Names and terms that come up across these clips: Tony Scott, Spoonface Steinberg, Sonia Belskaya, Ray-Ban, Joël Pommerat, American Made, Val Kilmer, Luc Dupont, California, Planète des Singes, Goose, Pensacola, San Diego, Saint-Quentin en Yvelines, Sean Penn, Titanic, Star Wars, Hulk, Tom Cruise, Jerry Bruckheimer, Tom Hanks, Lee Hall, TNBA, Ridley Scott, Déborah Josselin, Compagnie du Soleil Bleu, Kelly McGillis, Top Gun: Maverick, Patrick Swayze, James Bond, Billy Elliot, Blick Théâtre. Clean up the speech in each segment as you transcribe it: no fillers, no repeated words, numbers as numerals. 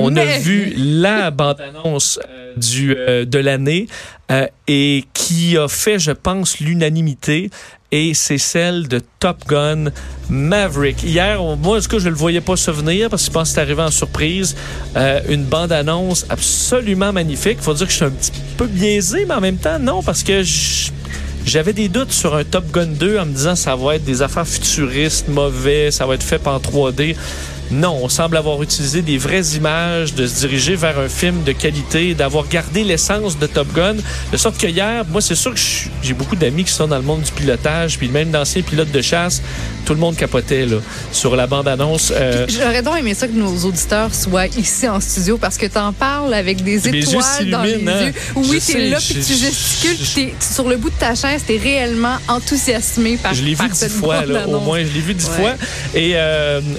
On a vu la bande-annonce de l'année et qui a fait, je pense, l'unanimité. Et c'est celle de Top Gun Maverick. Hier, moi, en tout cas, je le voyais pas se venir parce que je pense que c'est arrivé en surprise. Une bande-annonce absolument magnifique. Faut dire que je suis un petit peu biaisé, mais en même temps, non, parce que j'avais des doutes sur un Top Gun 2 en me disant ça va être des affaires futuristes, mauvais, ça va être fait en 3D. Non, on semble avoir utilisé des vraies images, de se diriger vers un film de qualité, d'avoir gardé l'essence de Top Gun. De sorte que hier, moi, c'est sûr que j'ai beaucoup d'amis qui sont dans le monde du pilotage, puis même d'anciens pilotes de chasse, tout le monde capotait là, sur la bande-annonce. J'aurais donc aimé ça que nos auditeurs soient ici en studio, parce que t'en parles avec des étoiles dans les yeux. Oui, t'es là, puis tu gesticules, t'es sur le bout de ta chaise, t'es réellement enthousiasmé par cette bande-annonce. Je l'ai vu 10 fois, là, au moins, je l'ai vu 10 fois. Et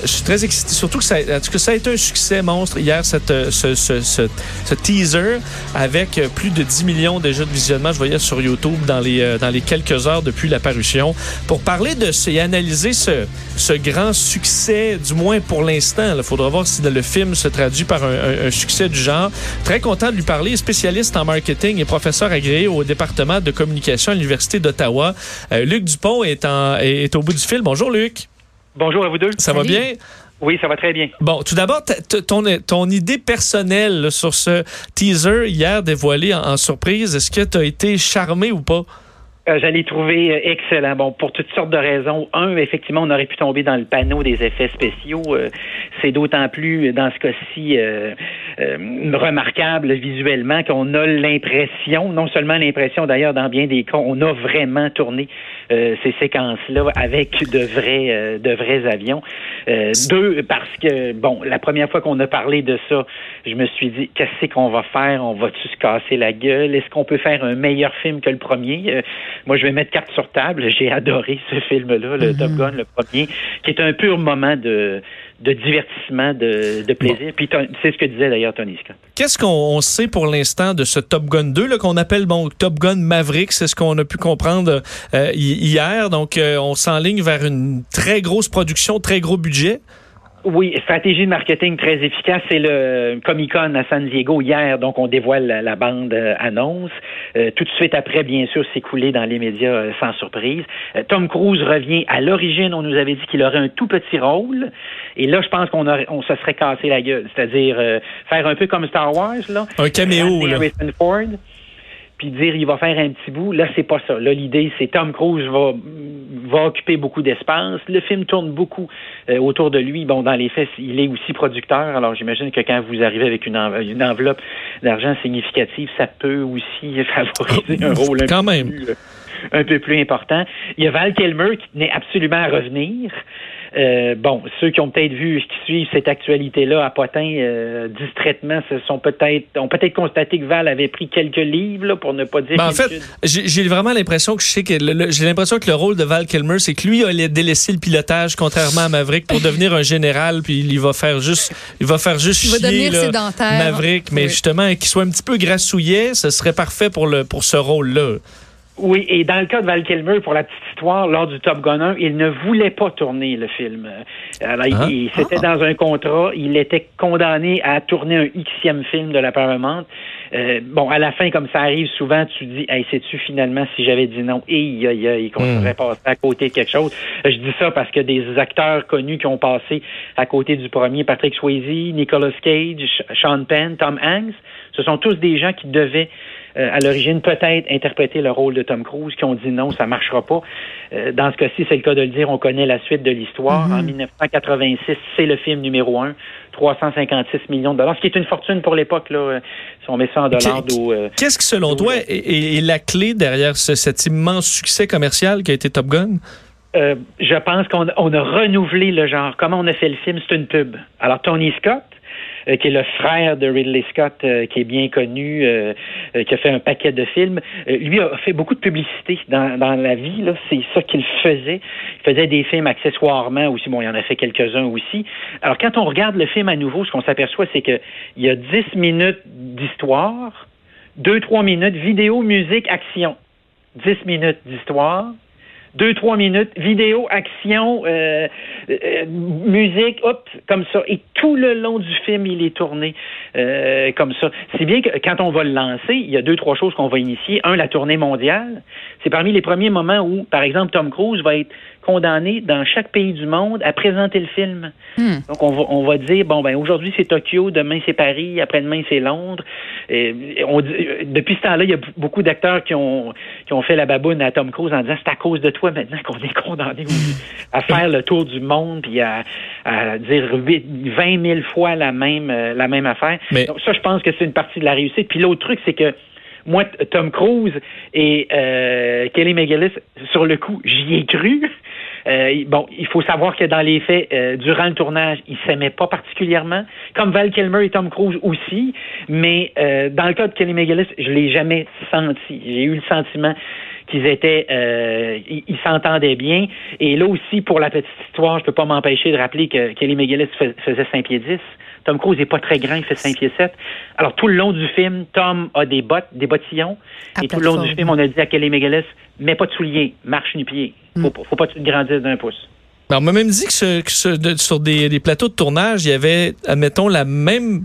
je suis très excité. Surtout que ça a été un succès monstre hier, ce teaser, avec plus de 10 millions déjà de visionnements, je voyais sur YouTube dans les quelques heures depuis l'apparition. Pour parler de et analyser ce grand succès, du moins pour l'instant, il faudra voir si le film se traduit par un succès du genre. Très content de lui parler, spécialiste en marketing et professeur agréé au département de communication à l'Université d'Ottawa. Luc Dupont est au bout du fil. Bonjour Luc. Bonjour à vous deux. Ça va bien? Oui, ça va très bien. Bon, tout d'abord, ton idée personnelle là, sur ce teaser hier dévoilé en surprise, est-ce que tu as été charmé ou pas? J'en ai trouvé excellent. Bon, pour toutes sortes de raisons. Un, effectivement, on aurait pu tomber dans le panneau des effets spéciaux. C'est d'autant plus, dans ce cas-ci, remarquable visuellement qu'on a l'impression, non seulement l'impression, d'ailleurs, dans bien des cas, on a vraiment tourné ces séquences-là avec de vrais avions. Deux, parce que, bon, la première fois qu'on a parlé de ça, je me suis dit, qu'est-ce qu'on va faire? On va-tu se casser la gueule? Est-ce qu'on peut faire un meilleur film que le premier? Moi, je vais mettre carte sur table. J'ai adoré ce film-là, le Top Gun, le premier, qui est un pur moment de divertissement, de plaisir. Bon. Puis c'est ce que disait d'ailleurs Tony Scott. Qu'est-ce qu'on sait pour l'instant de ce Top Gun 2 là, qu'on appelle Top Gun Maverick? C'est ce qu'on a pu comprendre hier. Donc, on s'enligne vers une très grosse production, très gros budget. Oui, stratégie de marketing très efficace. C'est le Comic-Con à San Diego hier, donc on dévoile la bande annonce. Tout de suite après, bien sûr, c'est coulé dans les médias sans surprise. Tom Cruise revient à l'origine. On nous avait dit qu'il aurait un tout petit rôle. Et là, je pense qu'on se serait cassé la gueule. C'est-à-dire faire un peu comme Star Wars, là. Un caméo, là. Puis dire il va faire un petit bout, là, c'est pas ça. Là, l'idée, c'est Tom Cruise va occuper beaucoup d'espace. Le film tourne beaucoup autour de lui. Bon, dans les faits, il est aussi producteur. Alors, j'imagine que quand vous arrivez avec une enveloppe d'argent significative, ça peut aussi favoriser un rôle un peu plus important. Il y a Val Kilmer qui tenait absolument à revenir. Bon, ceux qui ont peut-être vu, qui suivent cette actualité-là à Potin distraitement, ont peut-être constaté que Val avait pris quelques livres là, pour ne pas dire. En fait, j'ai vraiment l'impression que le rôle de Val Kilmer, c'est que lui a délaissé le pilotage, contrairement à Maverick, pour devenir un général, puis il va faire juste chier, devenir là, sédentaire. Maverick, mais justement qu'il soit un petit peu grassouillet, ce serait parfait pour ce rôle-là. Oui, et dans le cas de Val Kilmer, pour la petite histoire, lors du Top Gun 1, il ne voulait pas tourner le film. Alors, c'était dans un contrat, il était condamné à tourner un Xème film de la Paramount. Bon, à la fin, comme ça arrive souvent, tu dis, hey, sais-tu finalement si j'avais dit non? Et qu'on serait passé à côté de quelque chose. Je dis ça parce que des acteurs connus qui ont passé à côté du premier, Patrick Swayze, Nicolas Cage, Sean Penn, Tom Hanks, ce sont tous des gens qui devaient à l'origine, peut-être interpréter le rôle de Tom Cruise, qui ont dit non, ça ne marchera pas. Dans ce cas-ci, c'est le cas de le dire, on connaît la suite de l'histoire. En 1986, c'est le film numéro 1, 356 millions de dollars, ce qui est une fortune pour l'époque, là, si on met ça en dollars. Qu'est-ce qui, selon toi, est la clé derrière cet immense succès commercial qui a été Top Gun? Je pense qu'on a renouvelé le genre. Comment on a fait le film? C'est une pub. Alors, Tony Scott, qui est le frère de Ridley Scott, qui est bien connu, qui a fait un paquet de films. Lui a fait beaucoup de publicité dans la vie, là. C'est ça qu'il faisait. Il faisait des films accessoirement aussi. Bon, il en a fait quelques-uns aussi. Alors, quand on regarde le film à nouveau, ce qu'on s'aperçoit, c'est qu'il y a 10 minutes d'histoire, 2-3 minutes vidéo, musique, action. 10 minutes d'histoire, 2-3 minutes, vidéo, action, musique, hop, comme ça. Et tout le long du film, il est tourné comme ça. Si bien que quand on va le lancer, il y a 2-3 choses qu'on va initier. Un, la tournée mondiale. C'est parmi les premiers moments où, par exemple, Tom Cruise va être condamné dans chaque pays du monde à présenter le film. Donc, on va dire, bon, ben aujourd'hui, c'est Tokyo, demain, c'est Paris, après-demain, c'est Londres. Et depuis ce temps-là, il y a beaucoup d'acteurs qui ont fait la baboune à Tom Cruise en disant, c'est à cause de toi maintenant qu'on est condamné à faire le tour du monde puis à dire 20 000 fois la même affaire. Mais... Donc, ça, je pense que c'est une partie de la réussite. Puis l'autre truc, c'est que moi, Tom Cruise et Kelly McGillis, sur le coup, j'y ai cru. Bon, il faut savoir que dans les faits, durant le tournage, ils s'aimaient pas particulièrement, comme Val Kilmer et Tom Cruise aussi, mais dans le cas de Kelly McGillis, je l'ai jamais senti. J'ai eu le sentiment qu'ils étaient, ils s'entendaient bien. Et là aussi, pour la petite histoire, je peux pas m'empêcher de rappeler que Kelly McGillis faisait 5 pieds 10. Tom Cruise n'est pas très grand, il fait 5 pieds 7. Alors, tout le long du film, Tom a des bottes, des bottillons. Et tout le long du film, on a dit à Kelly McGillis, mets pas de souliers, marche nu-pied. Faut pas que tu te grandisses d'un pouce. Alors, on m'a même dit que sur des plateaux de tournage, il y avait, admettons, la même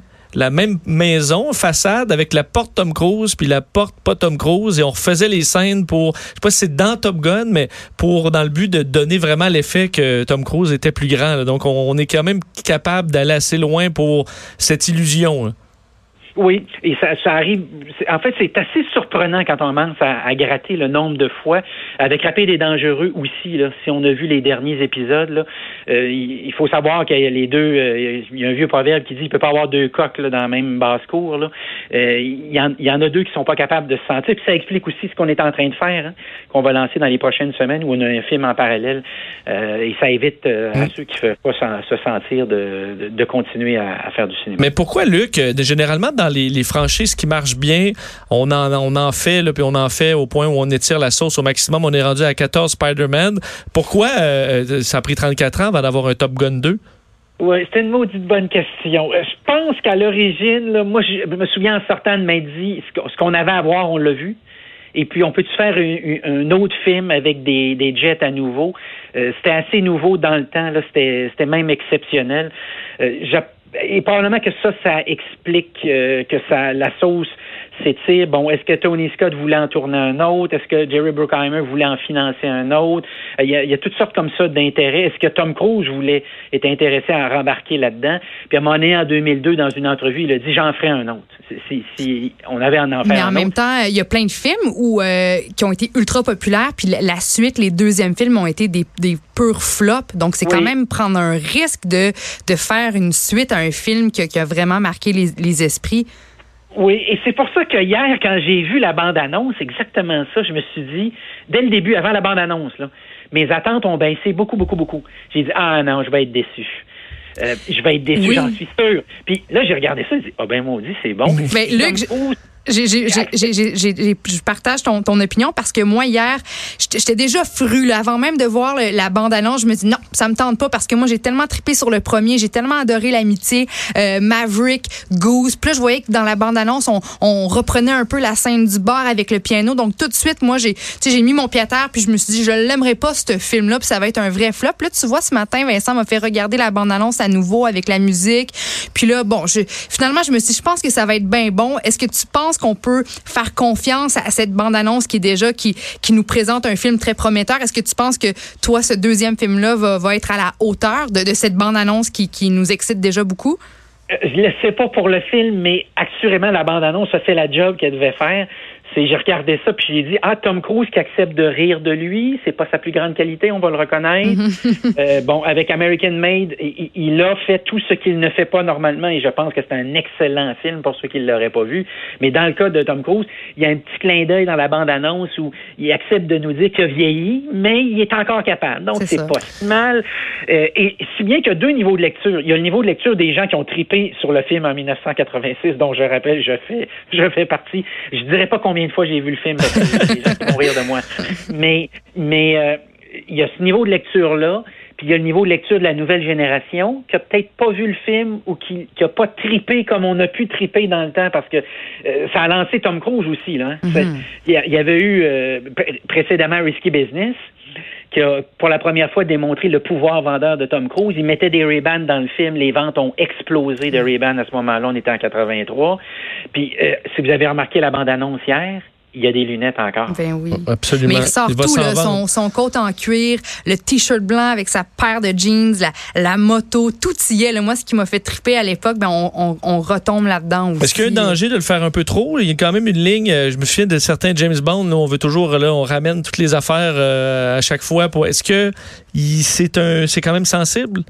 maison, façade, avec la porte Tom Cruise, puis la porte pas Tom Cruise, et on refaisait les scènes pour, je sais pas si c'est dans Top Gun, mais dans le but de donner vraiment l'effet que Tom Cruise était plus grand, là. Donc, on est quand même capable d'aller assez loin pour cette illusion, là. Oui, et ça arrive. En fait, c'est assez surprenant quand on commence à gratter le nombre de fois. Avec Rapide et Dangereux aussi, là, si on a vu les derniers épisodes, là, il faut savoir qu'il y a les deux. Il y a un vieux proverbe qui dit qu'il ne peut pas avoir deux coqs là, dans la même basse-cour. Il y en a deux qui ne sont pas capables de se sentir. Puis ça explique aussi ce qu'on est en train de faire, hein, qu'on va lancer dans les prochaines semaines où on a un film en parallèle. Et ça évite à ceux qui ne peuvent pas se sentir de continuer à faire du cinéma. Mais pourquoi, Luc, généralement, dans les franchises qui marchent bien, on en fait, là, puis on en fait au point où on étire la sauce au maximum. On est rendu à 14 Spider-Man. Pourquoi ça a pris 34 ans avant d'avoir un Top Gun 2? Oui, c'était une maudite bonne question. Je pense qu'à l'origine, là, moi, je me souviens en sortant de Mehdi, ce qu'on avait à voir, on l'a vu. Et puis, on peut-tu faire un autre film avec des jets à nouveau? C'était assez nouveau dans le temps. Là, c'était même exceptionnel. Et probablement que ça explique que la sauce s'étire. Bon, est-ce que Tony Scott voulait en tourner un autre? Est-ce que Jerry Bruckheimer voulait en financer un autre? Il y a toutes sortes comme ça d'intérêts. Est-ce que Tom Cruise était intéressé à rembarquer là-dedans? Puis à un moment donné, en 2002, dans une entrevue, il a dit « j'en ferai un autre ». Si on avait en faire. Mais en même temps, il y a plein de films qui ont été ultra populaires, puis la suite, les deuxièmes films ont été des purs flops. Donc, c'est quand même prendre un risque de faire une suite à un film qui a vraiment marqué les esprits. Oui, et c'est pour ça que hier, quand j'ai vu la bande-annonce, exactement ça, je me suis dit, dès le début, avant la bande-annonce, là, mes attentes ont baissé beaucoup, beaucoup, beaucoup. J'ai dit, ah non, je vais être déçu. J'en suis sûr. Puis là, j'ai regardé ça, j'ai dit, ah ben maudit, c'est bon. Mais Luc, je partage ton opinion parce que moi, hier, j'étais déjà fru. Là, avant même de voir la bande-annonce, je me dis non, ça me tente pas parce que moi, j'ai tellement trippé sur le premier, j'ai tellement adoré l'amitié, Maverick, Goose. Puis là, je voyais que dans la bande-annonce, on reprenait un peu la scène du bar avec le piano. Donc, tout de suite, moi, j'ai mis mon pied à terre puis je me suis dit, je l'aimerais pas, ce film-là, puis ça va être un vrai flop. Là, tu vois, ce matin, Vincent m'a fait regarder la bande-annonce à nouveau avec la musique. Puis là, bon, finalement, je me suis dit, je pense que ça va être bien bon. Est-ce que tu penses qu'on peut faire confiance à cette bande-annonce qui nous présente un film très prometteur? Est-ce que tu penses que toi, ce deuxième film-là va être à la hauteur de cette bande-annonce qui nous excite déjà beaucoup? Je ne le sais pas pour le film, mais assurément, la bande-annonce a fait la job qu'elle devait faire. J'ai regardé ça, puis j'ai dit, ah, Tom Cruise qui accepte de rire de lui, c'est pas sa plus grande qualité, on va le reconnaître. Bon, avec American Made, il a fait tout ce qu'il ne fait pas normalement, et je pense que c'est un excellent film pour ceux qui ne l'auraient pas vu. Mais dans le cas de Tom Cruise, il y a un petit clin d'œil dans la bande-annonce où il accepte de nous dire qu'il a vieilli, mais il est encore capable. Donc, c'est pas si mal. Et si bien qu'il y a deux niveaux de lecture. Il y a le niveau de lecture des gens qui ont tripé sur le film en 1986, dont je rappelle, je fais partie. Je dirais pas combien une fois j'ai vu le film, les gens vont rire de moi. Mais il y a ce niveau de lecture-là, Puis il y a le niveau lecture de la nouvelle génération qui a peut-être pas vu le film ou qui a pas tripé comme on a pu triper dans le temps, parce que ça a lancé Tom Cruise aussi, là. Il y avait eu précédemment Risky Business, qui a pour la première fois démontré le pouvoir vendeur de Tom Cruise. Il mettait des Ray-Ban dans le film. Les ventes ont explosé de Ray-Ban à ce moment-là. On était en 83. Puis, si vous avez remarqué la bande-annonce hier, il y a des lunettes encore. Ben oui. Absolument. Mais il ressort tout, là, son coat en cuir, le T-shirt blanc avec sa paire de jeans, la moto, tout y est. Là. Moi, ce qui m'a fait triper à l'époque, ben on retombe là-dedans aussi. Est-ce qu'il y a un danger de le faire un peu trop? Il y a quand même une ligne, je me souviens de certains James Bond, là, on veut toujours, là, on ramène toutes les affaires à chaque fois. Est-ce que c'est quand même sensible?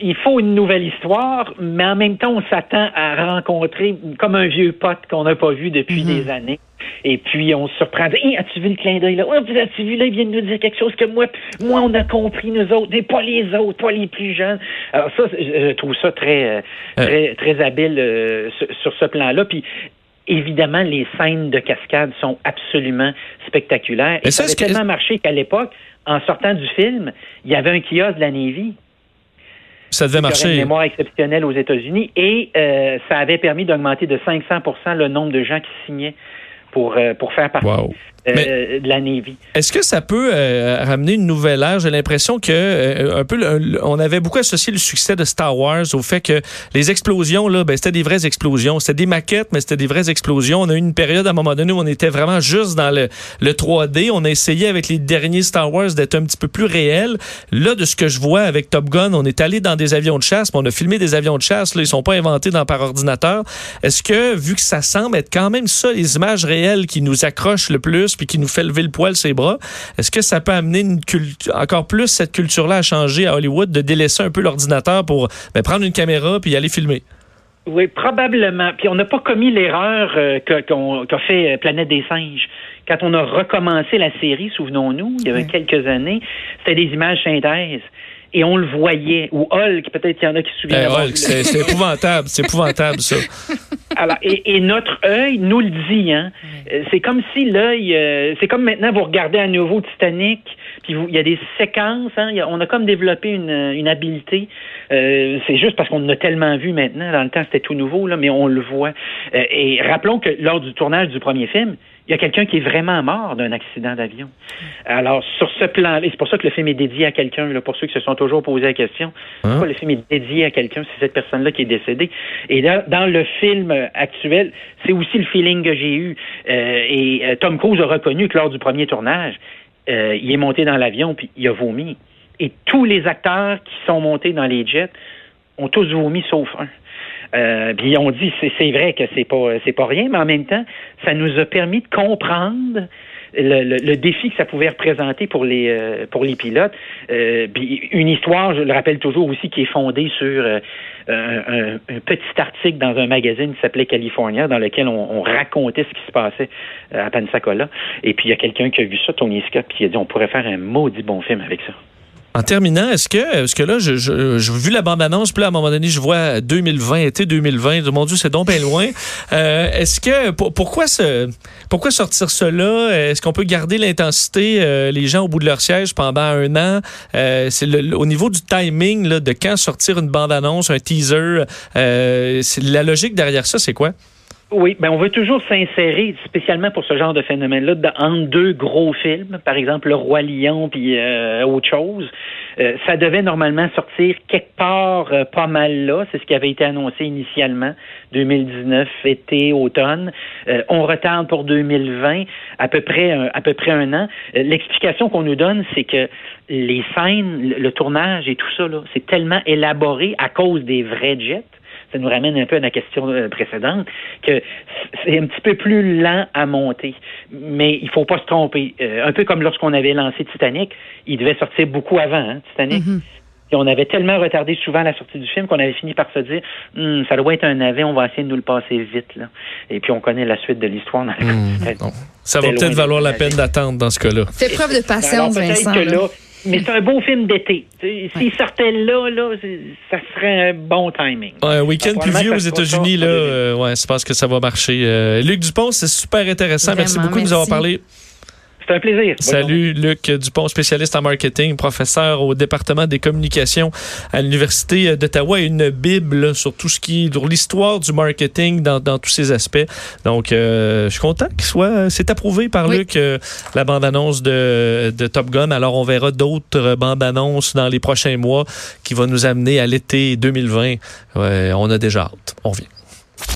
Il faut une nouvelle histoire, mais en même temps, on s'attend à rencontrer comme un vieux pote qu'on n'a pas vu depuis des années. Et puis, on se surprend. As-tu vu le clin d'œil là? As-tu vu là? Il vient de nous dire quelque chose que moi, on a compris, nous autres, mais pas les autres, pas les plus jeunes. Alors ça, je trouve ça très habile sur ce plan-là. Puis, évidemment, les scènes de cascade sont absolument spectaculaires. Et ça a tellement marché qu'à l'époque, en sortant du film, il y avait un kiosque de la Navy. Ça devait marcher. Une mémoire exceptionnelle aux États-Unis, et ça avait permis d'augmenter de 500% le nombre de gens qui signaient pour faire partie de la Navy. Est-ce que ça peut ramener une nouvelle ère? J'ai l'impression que on avait beaucoup associé le succès de Star Wars au fait que les explosions, là, ben, c'était des vraies explosions. C'était des maquettes, mais c'était des vraies explosions. On a eu une période, à un moment donné, où on était vraiment juste dans le 3D. On a essayé, avec les derniers Star Wars, d'être un petit peu plus réel. Là, de ce que je vois avec Top Gun, on est allé dans des avions de chasse, mais on a filmé des avions de chasse. Là, ils ne sont pas inventés par ordinateur. Est-ce que, vu que ça semble être quand même ça, les images réelles, qui nous accroche le plus puis qui nous fait lever le poil ses bras, est-ce que ça peut amener encore plus cette culture-là à changer à Hollywood, de délaisser un peu l'ordinateur pour prendre une caméra puis aller filmer? Oui, probablement. Puis on n'a pas commis l'erreur qu'a fait Planète des Singes. Quand on a recommencé la série, souvenons-nous, il y avait quelques années, c'était des images synthèses. Et on le voyait. Ou Hulk, peut-être qu'il y en a qui se souviennent. Hulk, c'est épouvantable. C'est épouvantable, ça. Alors, et notre œil nous le dit. Hein? C'est comme si l'œil... c'est comme maintenant, vous regardez à nouveau Titanic, puis il y a des séquences. Hein? On a comme développé une habileté. C'est juste parce qu'on a tellement vu maintenant. Dans le temps, c'était tout nouveau, là, mais on le voit. Et rappelons que lors du tournage du premier film, il y a quelqu'un qui est vraiment mort d'un accident d'avion. Alors, sur ce plan-là, c'est pour ça que le film est dédié à quelqu'un, là, pour ceux qui se sont toujours posé la question. Pourquoi le film est dédié à quelqu'un? C'est cette personne-là qui est décédée. Et là, dans le film actuel, c'est aussi le feeling que j'ai eu. Et Tom Cruise a reconnu que lors du premier tournage, il est monté dans l'avion puis il a vomi. Et tous les acteurs qui sont montés dans les jets ont tous vomi sauf un. Puis on dit c'est vrai que c'est pas rien, mais en même temps, ça nous a permis de comprendre le défi que ça pouvait représenter pour les pilotes. Puis une histoire, je le rappelle toujours aussi, qui est fondée sur un petit article dans un magazine qui s'appelait California, dans lequel on racontait ce qui se passait à Pensacola. Et puis il y a quelqu'un qui a vu ça, Tony Scott, puis il a dit on pourrait faire un maudit bon film avec ça. En terminant, est-ce que là, je vu la bande-annonce, puis là, à un moment donné, je vois 2020, été 2020, mon Dieu, c'est donc bien loin. Est-ce que, pourquoi sortir cela? Est-ce qu'on peut garder l'intensité, les gens au bout de leur siège pendant un an? C'est au niveau du timing, là, de quand sortir une bande-annonce, un teaser, la logique derrière ça, c'est quoi? Oui, ben on veut toujours s'insérer, spécialement pour ce genre de phénomène-là, entre deux gros films, par exemple Le Roi Lion puis autre chose. Ça devait normalement sortir quelque part pas mal là, c'est ce qui avait été annoncé initialement, 2019, été, automne. On retarde pour 2020, à peu près un an. L'explication qu'on nous donne, c'est que les scènes, le tournage et tout ça, là, c'est tellement élaboré à cause des vrais jets. Ça nous ramène un peu à la question précédente, que c'est un petit peu plus lent à monter. Mais il ne faut pas se tromper. Un peu comme lorsqu'on avait lancé Titanic, il devait sortir beaucoup avant, hein, Titanic. Et on avait tellement retardé souvent la sortie du film qu'on avait fini par se dire « ça doit être un navet, on va essayer de nous le passer vite. » Et puis on connaît la suite de l'histoire. Ça va peut-être valoir la peine d'attendre dans ce cas-là. Fais preuve de patience, Vincent. Mais c'est un beau film d'été. S'il sortait là, ça serait un bon timing. Un week-end pluvieux aux États-Unis, là, je pense que ça va marcher. Luc Dupont, c'est super intéressant. Vraiment, merci beaucoup de nous avoir parlé. C'est un plaisir. Salut, Luc Dupont, spécialiste en marketing, professeur au département des communications à l'Université d'Ottawa, et une bible là, sur tout ce qui est l'histoire du marketing dans tous ses aspects. Donc, je suis content qu'il soit... C'est approuvé par Luc, la bande-annonce de Top Gun. Alors, on verra d'autres bandes-annonces dans les prochains mois qui vont nous amener à l'été 2020. Ouais, on a déjà hâte. On revient.